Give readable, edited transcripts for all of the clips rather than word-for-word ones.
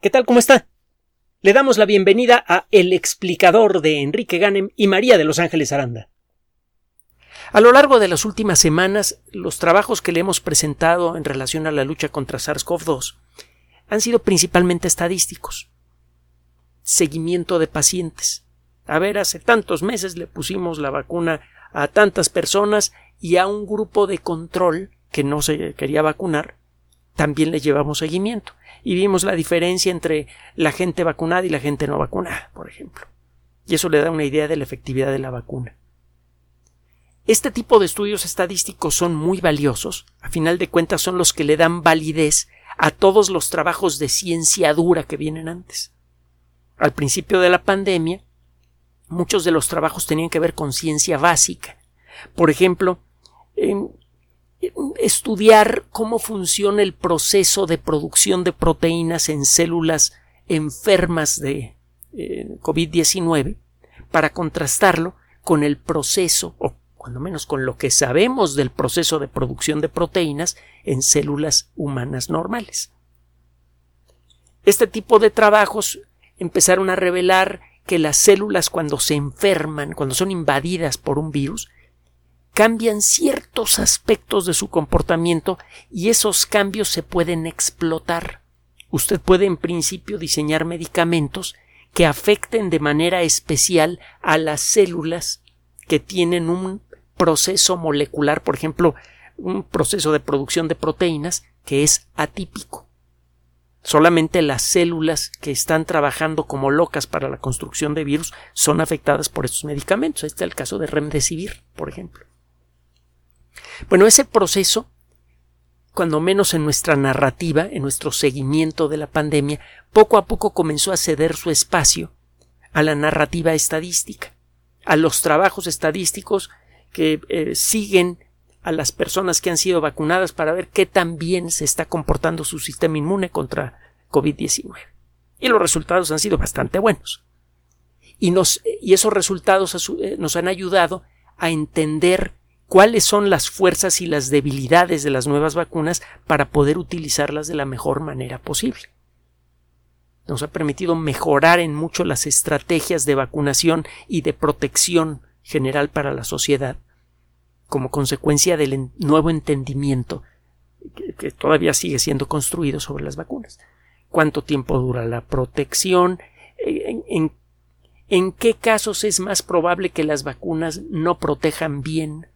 ¿Qué tal? ¿Cómo está? Le damos la bienvenida a El Explicador de Enrique Ganem y María de Los Ángeles Aranda. A lo largo de las últimas semanas, los trabajos que le hemos presentado en relación a la lucha contra SARS-CoV-2 han sido principalmente estadísticos. Seguimiento de pacientes. A ver, hace tantos meses le pusimos la vacuna a tantas personas y a un grupo de control que no se quería vacunar, también le llevamos seguimiento. Y vimos la diferencia entre la gente vacunada y la gente no vacunada, por ejemplo. Y eso le da una idea de la efectividad de la vacuna. Este tipo de estudios estadísticos son muy valiosos. A final de cuentas son los que le dan validez a todos los trabajos de ciencia dura que vienen antes. Al principio de la pandemia, muchos de los trabajos tenían que ver con ciencia básica. Por ejemplo, estudiar cómo funciona el proceso de producción de proteínas en células enfermas de COVID-19 para contrastarlo con el proceso, o cuando menos con lo que sabemos del proceso de producción de proteínas en células humanas normales. Este tipo de trabajos empezaron a revelar que las células cuando se enferman, cuando son invadidas por un virus, cambian ciertos aspectos de su comportamiento y esos cambios se pueden explotar. Usted puede en principio diseñar medicamentos que afecten de manera especial a las células que tienen un proceso molecular, por ejemplo, un proceso de producción de proteínas que es atípico. Solamente las células que están trabajando como locas para la construcción de virus son afectadas por estos medicamentos. Este es el caso de Remdesivir, por ejemplo. Bueno, ese proceso, cuando menos en nuestra narrativa, en nuestro seguimiento de la pandemia, poco a poco comenzó a ceder su espacio a la narrativa estadística, a los trabajos estadísticos que siguen a las personas que han sido vacunadas para ver qué tan bien se está comportando su sistema inmune contra COVID-19. Y los resultados han sido bastante buenos. Y esos resultados nos han ayudado a entender cuáles son las fuerzas y las debilidades de las nuevas vacunas para poder utilizarlas de la mejor manera posible. Nos ha permitido mejorar en mucho las estrategias de vacunación y de protección general para la sociedad, como consecuencia del nuevo entendimiento que todavía sigue siendo construido sobre las vacunas. ¿Cuánto tiempo dura la protección? ¿En qué casos es más probable que las vacunas no protejan bien?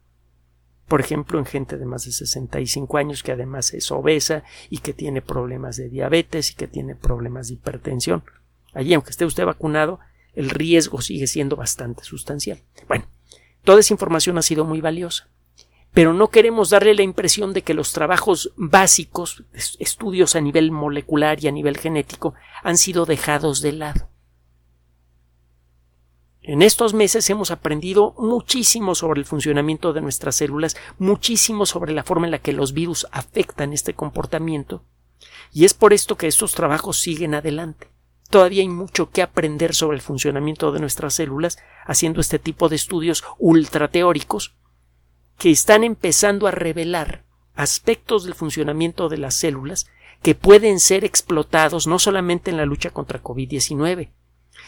Por ejemplo, en gente de más de 65 años que además es obesa y que tiene problemas de diabetes y que tiene problemas de hipertensión. Allí, aunque esté usted vacunado, el riesgo sigue siendo bastante sustancial. Bueno, toda esa información ha sido muy valiosa, pero no queremos darle la impresión de que los trabajos básicos, estudios a nivel molecular y a nivel genético, han sido dejados de lado. En estos meses hemos aprendido muchísimo sobre el funcionamiento de nuestras células, muchísimo sobre la forma en la que los virus afectan este comportamiento, y es por esto que estos trabajos siguen adelante. Todavía hay mucho que aprender sobre el funcionamiento de nuestras células haciendo este tipo de estudios ultrateóricos que están empezando a revelar aspectos del funcionamiento de las células que pueden ser explotados no solamente en la lucha contra COVID-19,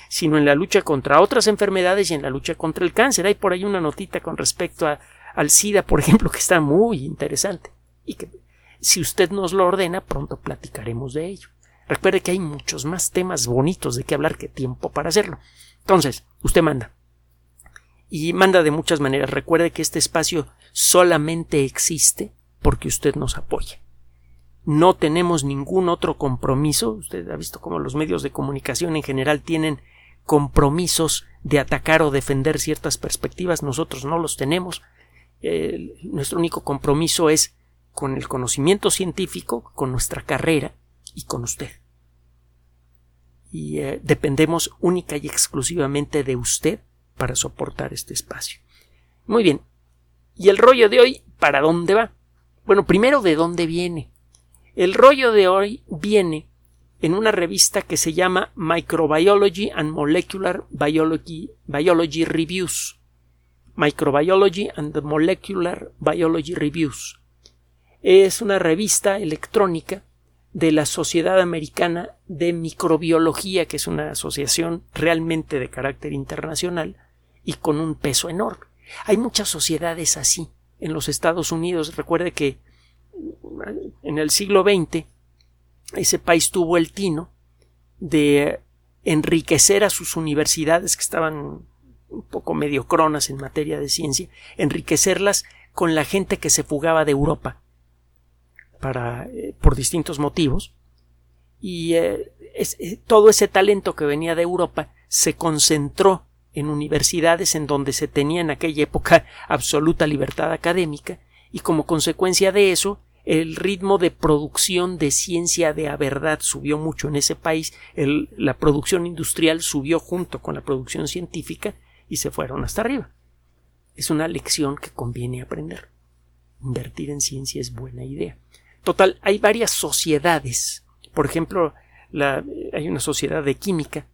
sino en la lucha contra otras enfermedades y en la lucha contra el cáncer. Hay por ahí una notita con respecto al SIDA, por ejemplo, que está muy interesante y que, si usted nos lo ordena, pronto platicaremos de ello. Recuerde que hay muchos más temas bonitos de qué hablar que tiempo para hacerlo. Entonces, usted manda. Y manda de muchas maneras. Recuerde que este espacio solamente existe porque usted nos apoya. No tenemos ningún otro compromiso. Usted ha visto cómo los medios de comunicación en general tienen compromisos de atacar o defender ciertas perspectivas. Nosotros no los tenemos. Nuestro único compromiso es con el conocimiento científico, con nuestra carrera y con usted. Y dependemos única y exclusivamente de usted para soportar este espacio. Muy bien. ¿Y el rollo de hoy para dónde va? Bueno, primero, ¿de dónde viene? El rollo de hoy viene en una revista que se llama Microbiology and Molecular Biology Reviews. Microbiology and Molecular Biology Reviews. Es una revista electrónica de la Sociedad Americana de Microbiología, que es una asociación realmente de carácter internacional y con un peso enorme. Hay muchas sociedades así en los Estados Unidos. Recuerde que en el siglo XX ese país tuvo el tino de enriquecer a sus universidades, que estaban un poco mediocronas en materia de ciencia, enriquecerlas con la gente que se fugaba de Europa por distintos motivos, y todo ese talento que venía de Europa se concentró en universidades en donde se tenía en aquella época absoluta libertad académica, y como consecuencia de eso el ritmo de producción de ciencia de a verdad subió mucho en ese país. La producción industrial subió junto con la producción científica y se fueron hasta arriba. Es una lección que conviene aprender. Invertir en ciencia es buena idea. Total, hay varias sociedades. Por ejemplo, hay una sociedad de química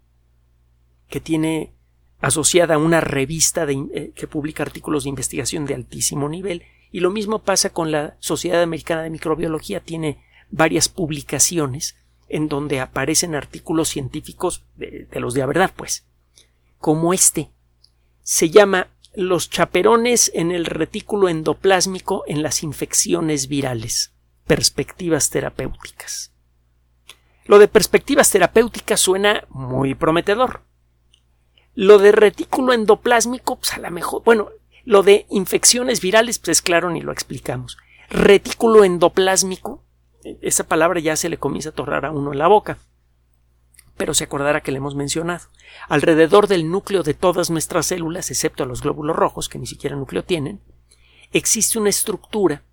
que tiene asociada una revista que publica artículos de investigación de altísimo nivel, y lo mismo pasa con la Sociedad Americana de Microbiología. Tiene varias publicaciones en donde aparecen artículos científicos de los de la verdad, pues, como este. Se llama Los chaperones en el retículo endoplásmico en las infecciones virales. Perspectivas terapéuticas. Lo de perspectivas terapéuticas suena muy prometedor. Lo de retículo endoplásmico, pues a lo mejor, bueno, lo de infecciones virales, pues es claro, ni lo explicamos. Retículo endoplásmico, esa palabra ya se le comienza a torrar a uno en la boca, pero se acordará que le hemos mencionado. Alrededor del núcleo de todas nuestras células, excepto los glóbulos rojos, que ni siquiera núcleo tienen, existe una estructura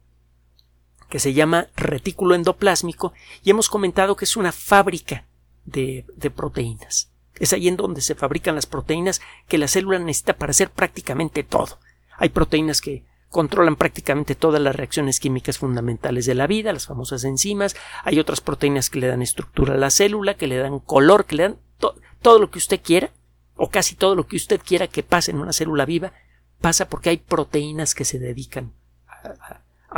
que se llama retículo endoplásmico, y hemos comentado que es una fábrica de proteínas. Es ahí en donde se fabrican las proteínas que la célula necesita para hacer prácticamente todo. Hay proteínas que controlan prácticamente todas las reacciones químicas fundamentales de la vida, las famosas enzimas. Hay otras proteínas que le dan estructura a la célula, que le dan color, que le dan todo lo que usted quiera, o casi todo lo que usted quiera que pase en una célula viva, pasa porque hay proteínas que se dedican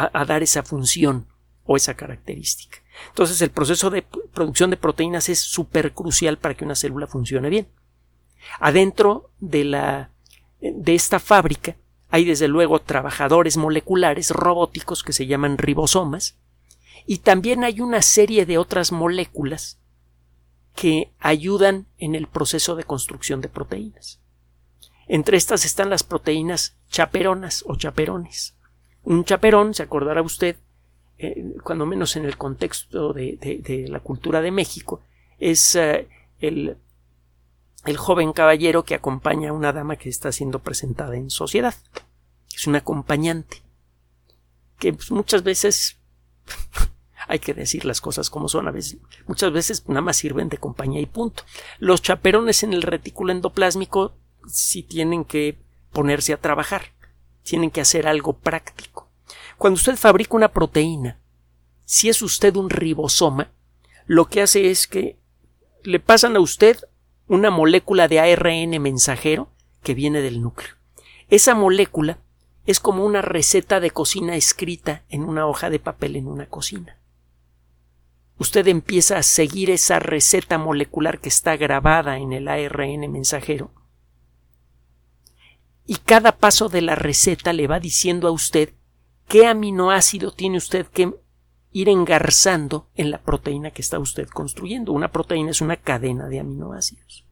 a dar esa función o esa característica. Entonces el proceso de producción de proteínas es súper crucial para que una célula funcione bien. Adentro de esta fábrica hay desde luego trabajadores moleculares robóticos que se llaman ribosomas, y también hay una serie de otras moléculas que ayudan en el proceso de construcción de proteínas. Entre estas están las proteínas chaperonas o chaperones. Un chaperón, se acordará usted, cuando menos en el contexto de la cultura de México, es el joven caballero que acompaña a una dama que está siendo presentada en sociedad. Es un acompañante que, pues, muchas veces hay que decir las cosas como son. Muchas veces nada más sirven de compañía y punto. Los chaperones en el retículo endoplásmico sí tienen que ponerse a trabajar, tienen que hacer algo práctico. Cuando usted fabrica una proteína, si es usted un ribosoma, lo que hace es que le pasan a usted una molécula de ARN mensajero que viene del núcleo. Esa molécula es como una receta de cocina escrita en una hoja de papel en una cocina. Usted empieza a seguir esa receta molecular que está grabada en el ARN mensajero, y cada paso de la receta le va diciendo a usted qué aminoácido tiene usted que ir engarzando en la proteína que está usted construyendo. Una proteína es una cadena de aminoácidos.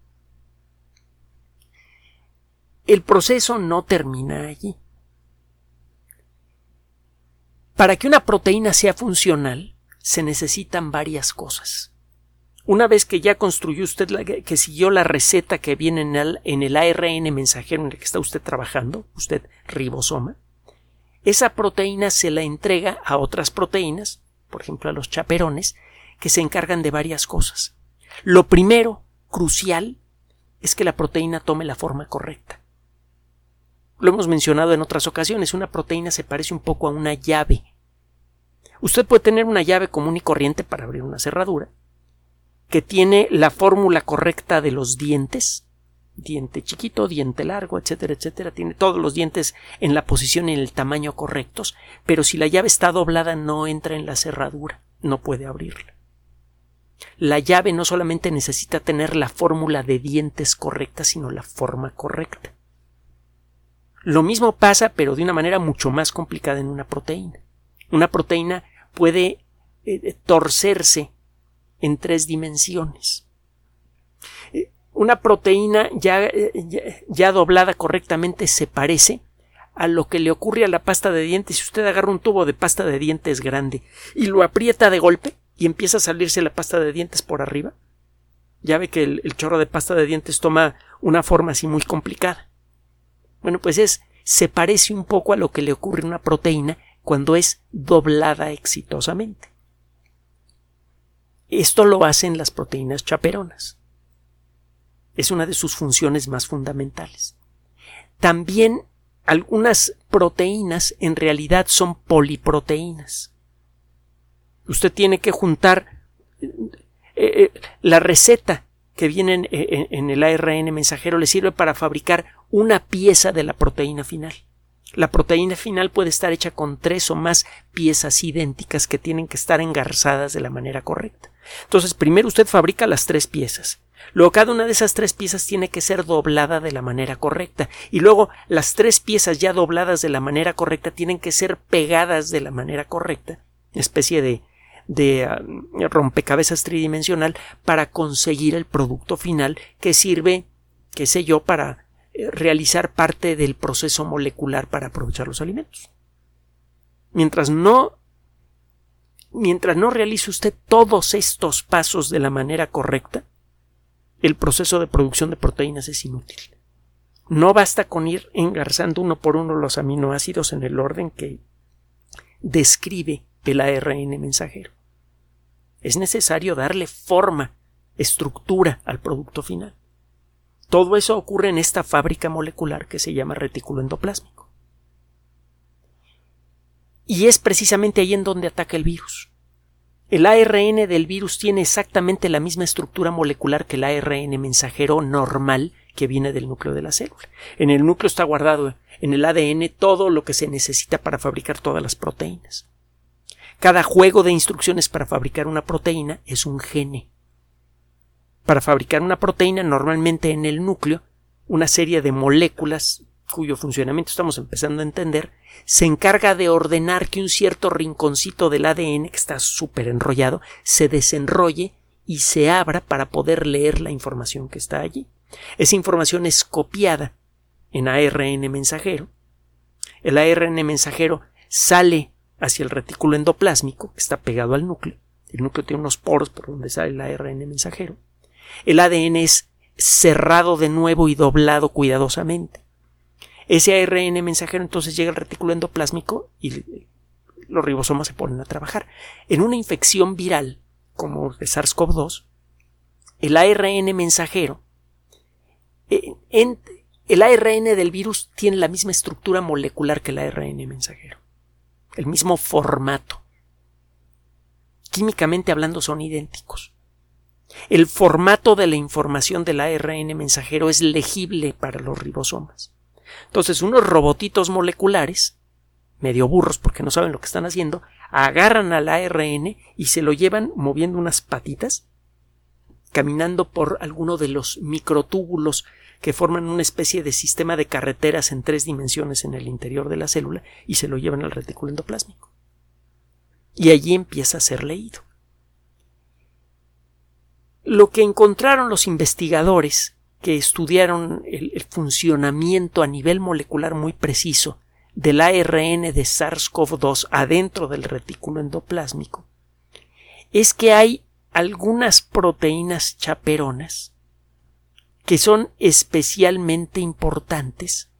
El proceso no termina allí. Para que una proteína sea funcional, se necesitan varias cosas. Una vez que ya construyó usted, que siguió la receta que viene en el ARN mensajero en el que está usted trabajando, usted ribosoma, esa proteína se la entrega a otras proteínas, por ejemplo a los chaperones, que se encargan de varias cosas. Lo primero, crucial, es que la proteína tome la forma correcta. Lo hemos mencionado en otras ocasiones, una proteína se parece un poco a una llave. Usted puede tener una llave común y corriente para abrir una cerradura, que tiene la fórmula correcta de los dientes, diente chiquito, diente largo, etcétera, etcétera, tiene todos los dientes en la posición y en el tamaño correctos, pero si la llave está doblada no entra en la cerradura, no puede abrirla. La llave no solamente necesita tener la fórmula de dientes correcta, sino la forma correcta. Lo mismo pasa, pero de una manera mucho más complicada en una proteína. Una proteína puede torcerse en 3 dimensiones. Una proteína ya doblada correctamente se parece a lo que le ocurre a la pasta de dientes. Si usted agarra un tubo de pasta de dientes grande y lo aprieta de golpe y empieza a salirse la pasta de dientes por arriba, ya ve que el chorro de pasta de dientes toma una forma así muy complicada. Bueno, pues se parece un poco a lo que le ocurre a una proteína cuando es doblada exitosamente. Esto lo hacen las proteínas chaperonas. Es una de sus funciones más fundamentales. También algunas proteínas en realidad son poliproteínas. Usted tiene que juntar la receta que viene en el ARN mensajero le sirve para fabricar una pieza de la proteína final. La proteína final puede estar hecha con 3 o más piezas idénticas que tienen que estar engarzadas de la manera correcta. Entonces, primero usted fabrica las 3 piezas. Luego cada una de esas 3 piezas tiene que ser doblada de la manera correcta. Y luego las 3 piezas ya dobladas de la manera correcta tienen que ser pegadas de la manera correcta. Una especie de rompecabezas tridimensional para conseguir el producto final que sirve, qué sé yo, para realizar parte del proceso molecular para aprovechar los alimentos. Mientras no realice usted todos estos pasos de la manera correcta, el proceso de producción de proteínas es inútil. No basta con ir engarzando uno por uno los aminoácidos en el orden que describe el ARN mensajero. Es necesario darle forma, estructura al producto final. Todo eso ocurre en esta fábrica molecular que se llama retículo endoplásmico. Y es precisamente ahí en donde ataca el virus. El ARN del virus tiene exactamente la misma estructura molecular que el ARN mensajero normal que viene del núcleo de la célula. En el núcleo está guardado en el ADN todo lo que se necesita para fabricar todas las proteínas. Cada juego de instrucciones para fabricar una proteína es un gene. Para fabricar una proteína, normalmente en el núcleo, una serie de moléculas, cuyo funcionamiento estamos empezando a entender, se encarga de ordenar que un cierto rinconcito del ADN, que está súper enrollado, se desenrolle y se abra para poder leer la información que está allí. Esa información es copiada en ARN mensajero. El ARN mensajero sale hacia el retículo endoplásmico, que está pegado al núcleo. El núcleo tiene unos poros por donde sale el ARN mensajero. El ADN es cerrado de nuevo y doblado cuidadosamente. Ese ARN mensajero entonces llega al retículo endoplásmico y los ribosomas se ponen a trabajar. En una infección viral como de SARS-CoV-2, el ARN mensajero, el ARN del virus tiene la misma estructura molecular que el ARN mensajero, el mismo formato. Químicamente hablando son idénticos. El formato de la información del ARN mensajero es legible para los ribosomas. Entonces, unos robotitos moleculares, medio burros porque no saben lo que están haciendo, agarran al ARN y se lo llevan moviendo unas patitas, caminando por alguno de los microtúbulos que forman una especie de sistema de carreteras en 3 dimensiones en el interior de la célula y se lo llevan al retículo endoplásmico. Y allí empieza a ser leído. Lo que encontraron los investigadores que estudiaron el funcionamiento a nivel molecular muy preciso del ARN de SARS-CoV-2 adentro del retículo endoplásmico es que hay algunas proteínas chaperonas que son especialmente importantes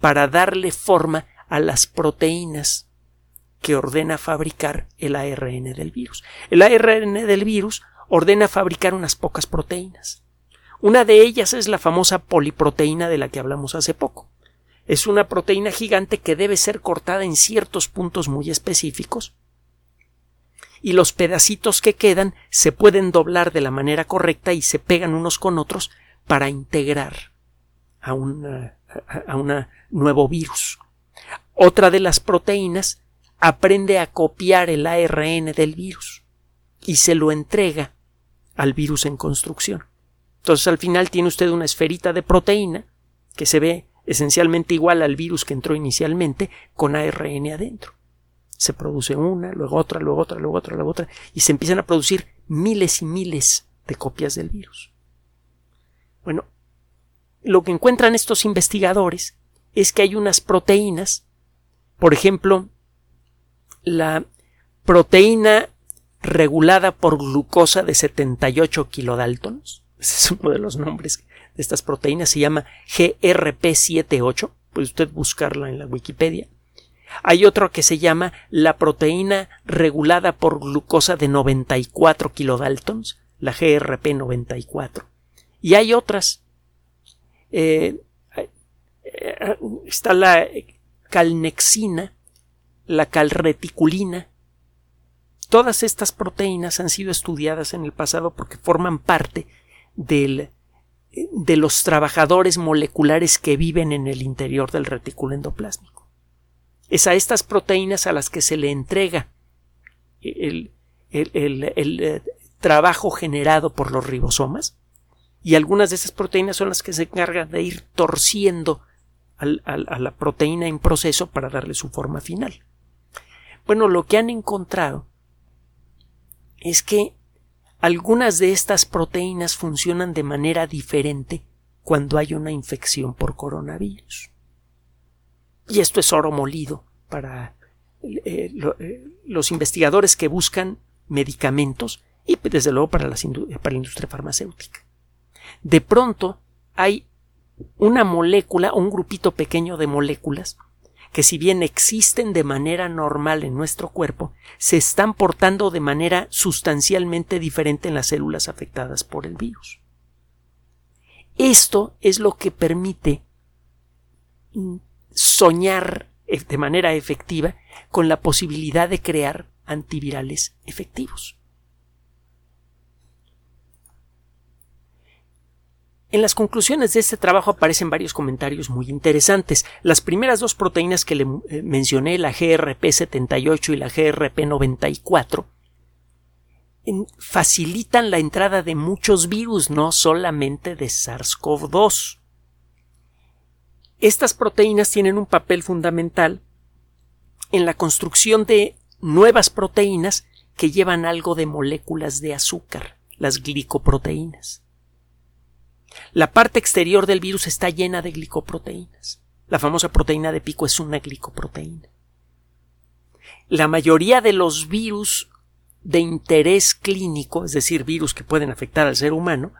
para darle forma a las proteínas que ordena fabricar el ARN del virus. El ARN del virus ordena fabricar unas pocas proteínas. Una de ellas es la famosa poliproteína de la que hablamos hace poco. Es una proteína gigante que debe ser cortada en ciertos puntos muy específicos y los pedacitos que quedan se pueden doblar de la manera correcta y se pegan unos con otros para integrar a un nuevo virus. Otra de las proteínas aprende a copiar el ARN del virus y se lo entrega al virus en construcción. Entonces al final tiene usted una esferita de proteína que se ve esencialmente igual al virus que entró inicialmente con ARN adentro. Se produce una, luego otra, luego otra, luego otra, luego otra, y se empiezan a producir miles y miles de copias del virus. Bueno, lo que encuentran estos investigadores es que hay unas proteínas, por ejemplo, la proteína regulada por glucosa de 78 kilodaltons, ese es uno de los nombres de estas proteínas, se llama GRP78, puede usted buscarla en la Wikipedia. Hay otro que se llama la proteína regulada por glucosa de 94 kilodaltons, la GRP94. Y hay otras. Está la calnexina, la calreticulina. Todas estas proteínas han sido estudiadas en el pasado porque forman parte de los trabajadores moleculares que viven en el interior del retículo endoplásmico. Es a estas proteínas a las que se le entrega el trabajo generado por los ribosomas, y algunas de esas proteínas son las que se encargan de ir torciendo a la proteína en proceso para darle su forma final. Bueno, lo que han encontrado es que algunas de estas proteínas funcionan de manera diferente cuando hay una infección por coronavirus. Y esto es oro molido para los investigadores que buscan medicamentos y desde luego para la industria farmacéutica. De pronto hay una molécula o un grupito pequeño de moléculas que, si bien existen de manera normal en nuestro cuerpo, se están portando de manera sustancialmente diferente en las células afectadas por el virus. Esto es lo que permite soñar de manera efectiva con la posibilidad de crear antivirales efectivos. En las conclusiones de este trabajo aparecen varios comentarios muy interesantes. Las primeras dos proteínas que le mencioné, la GRP78 y la GRP94, facilitan la entrada de muchos virus, no solamente de SARS-CoV-2. Estas proteínas tienen un papel fundamental en la construcción de nuevas proteínas que llevan algo de moléculas de azúcar, las glicoproteínas. La parte exterior del virus está llena de glicoproteínas. La famosa proteína de pico es una glicoproteína. La mayoría de los virus de interés clínico, es decir, virus que pueden afectar al ser humano,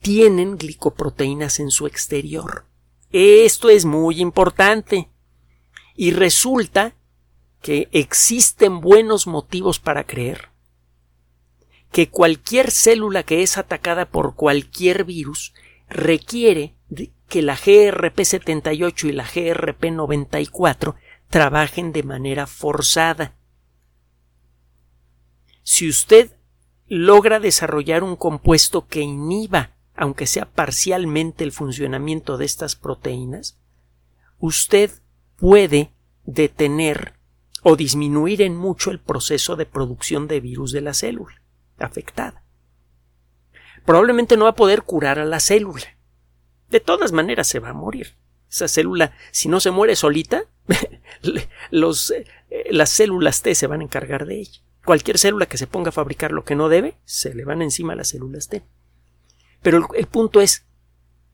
tienen glicoproteínas en su exterior. Esto es muy importante, y resulta que existen buenos motivos para creer que cualquier célula que es atacada por cualquier virus requiere que la GRP78 y la GRP94 trabajen de manera forzada. Si usted logra desarrollar un compuesto que inhiba, aunque sea parcialmente, el funcionamiento de estas proteínas, usted puede detener o disminuir en mucho el proceso de producción de virus de la célula afectada. Probablemente no va a poder curar a la célula. De todas maneras se va a morir. Esa célula, si no se muere solita, las células T se van a encargar de ella. Cualquier célula que se ponga a fabricar lo que no debe, se le van encima a las células T. Pero el punto es,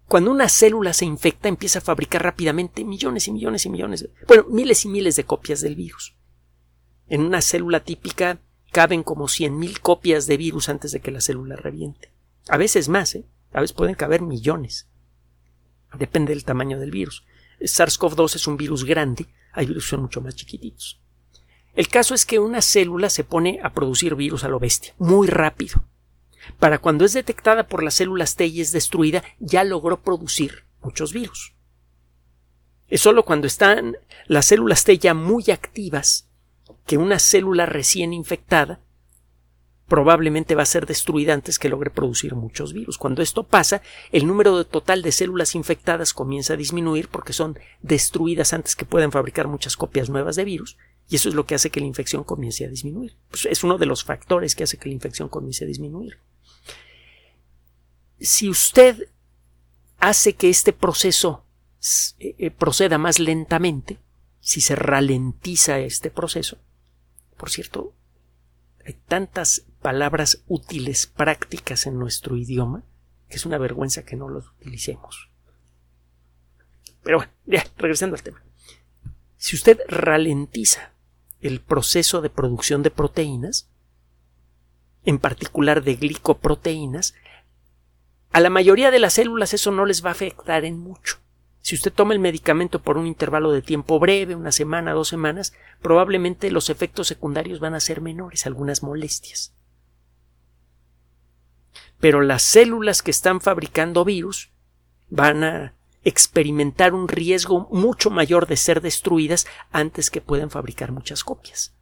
cuando una célula se infecta, empieza a fabricar rápidamente millones y millones y millones, miles y miles de copias del virus. En una célula típica caben como 100,000 copias de virus antes de que la célula reviente. A veces más, a veces pueden caber millones. Depende del tamaño del virus. SARS-CoV-2 es un virus grande, hay virus que son mucho más chiquititos. El caso es que una célula se pone a producir virus a lo bestia, muy rápido. Para cuando es detectada por las células T y es destruida, ya logró producir muchos virus. Es solo cuando están las células T ya muy activas que una célula recién infectada probablemente va a ser destruida antes que logre producir muchos virus. Cuando esto pasa, el número total de células infectadas comienza a disminuir porque son destruidas antes que puedan fabricar muchas copias nuevas de virus. Y eso es lo que hace que la infección comience a disminuir. Pues es uno de los factores que hace que la infección comience a disminuir. si usted hace que este proceso proceda más lentamente, si se ralentiza este proceso, por cierto, hay tantas palabras útiles, prácticas en nuestro idioma, que es una vergüenza que no los utilicemos. Pero bueno, ya, regresando al tema. Si usted ralentiza el proceso de producción de proteínas, en particular de glicoproteínas, a la mayoría de las células eso no les va a afectar en mucho. Si usted toma el medicamento por un intervalo de tiempo breve, una semana, 2 semanas, probablemente los efectos secundarios van a ser menores, algunas molestias. Pero las células que están fabricando virus van a experimentar un riesgo mucho mayor de ser destruidas antes que puedan fabricar muchas copias.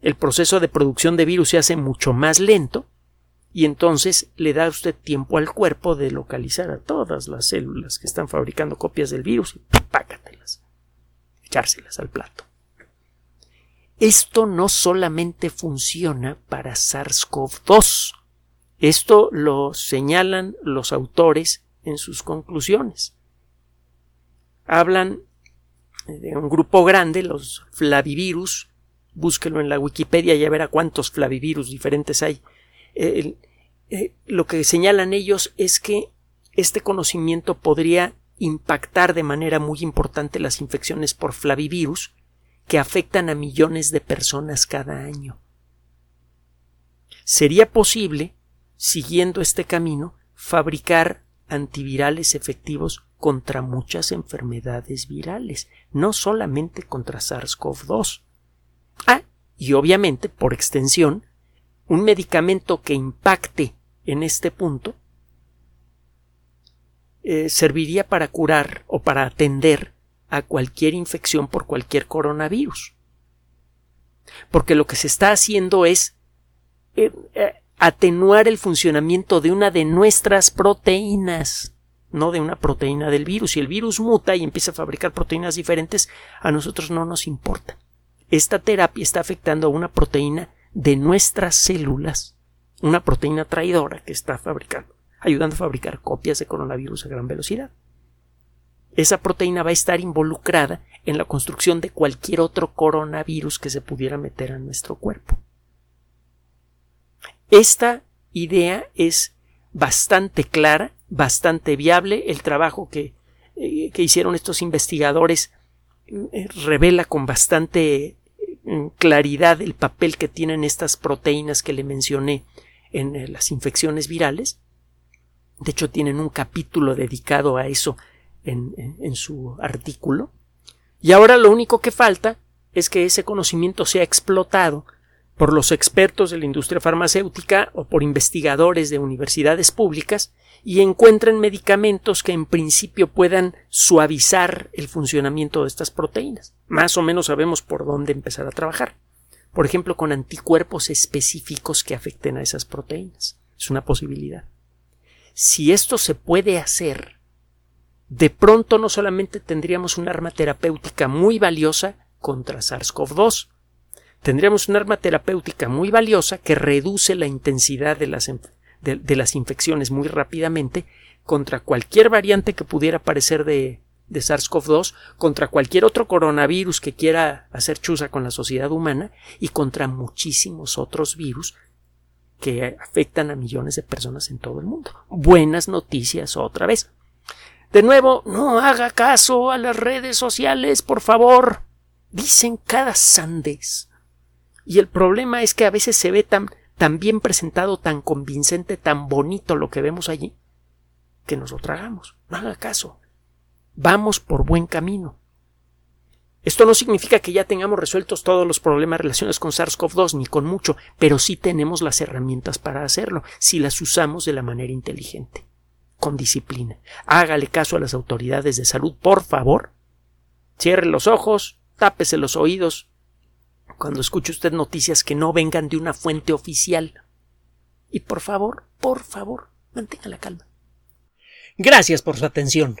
El proceso de producción de virus se hace mucho más lento y entonces le da a usted tiempo al cuerpo de localizar a todas las células que están fabricando copias del virus y pácatelas, echárselas al plato. Esto no solamente funciona para SARS-CoV-2. Esto lo señalan los autores en sus conclusiones. Hablan de un grupo grande, los flavivirus. Búsquelo en la Wikipedia y ya verá cuántos flavivirus diferentes hay. Lo que señalan ellos es que este conocimiento podría impactar de manera muy importante las infecciones por flavivirus que afectan a millones de personas cada año. Sería posible, siguiendo este camino, fabricar antivirales efectivos contra muchas enfermedades virales, no solamente contra SARS-CoV-2. Y obviamente, por extensión, un medicamento que impacte en este punto serviría para curar o para atender a cualquier infección por cualquier coronavirus. Porque lo que se está haciendo es atenuar el funcionamiento de una de nuestras proteínas, no de una proteína del virus. Si el virus muta y empieza a fabricar proteínas diferentes, a nosotros no nos importa. Esta terapia está afectando a una proteína de nuestras células, una proteína traidora que está ayudando a fabricar copias de coronavirus a gran velocidad. Esa proteína va a estar involucrada en la construcción de cualquier otro coronavirus que se pudiera meter a nuestro cuerpo. Esta idea es bastante clara, bastante viable. El trabajo que hicieron estos investigadores revela con bastante claridad el papel que tienen estas proteínas que le mencioné en las infecciones virales. De hecho, tienen un capítulo dedicado a eso en su artículo. Y ahora lo único que falta es que ese conocimiento sea explotado por los expertos de la industria farmacéutica o por investigadores de universidades públicas y encuentren medicamentos que en principio puedan suavizar el funcionamiento de estas proteínas. Más o menos sabemos por dónde empezar a trabajar. Por ejemplo, con anticuerpos específicos que afecten a esas proteínas. Es una posibilidad. Si esto se puede hacer, de pronto no solamente tendríamos un arma terapéutica muy valiosa contra SARS-CoV-2, tendríamos un arma terapéutica muy valiosa que reduce la intensidad de las infecciones muy rápidamente contra cualquier variante que pudiera aparecer de SARS-CoV-2, contra cualquier otro coronavirus que quiera hacer chuza con la sociedad humana y contra muchísimos otros virus que afectan a millones de personas en todo el mundo. Buenas noticias otra vez. De nuevo, no haga caso a las redes sociales, por favor. Dicen cada sandez. Y el problema es que a veces se ve tan bien presentado, tan convincente, tan bonito lo que vemos allí, que nos lo tragamos. No haga caso. Vamos por buen camino. Esto no significa que ya tengamos resueltos todos los problemas relacionados con SARS-CoV-2, ni con mucho, pero sí tenemos las herramientas para hacerlo, si las usamos de la manera inteligente, con disciplina. Hágale caso a las autoridades de salud, por favor. Cierre los ojos, tápese los oídos cuando escuche usted noticias que no vengan de una fuente oficial. Y por favor, mantenga la calma. Gracias por su atención.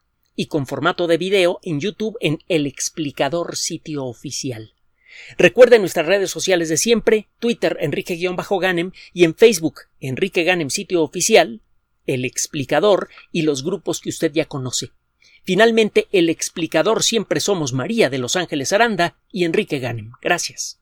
y con formato de video en YouTube en El Explicador sitio oficial. Recuerden nuestras redes sociales de siempre: Twitter Enrique-Ganem, y en Facebook Enrique Ganem sitio oficial, El Explicador y los grupos que usted ya conoce. Finalmente, El Explicador siempre somos María de Los Ángeles Aranda y Enrique Ganem. Gracias.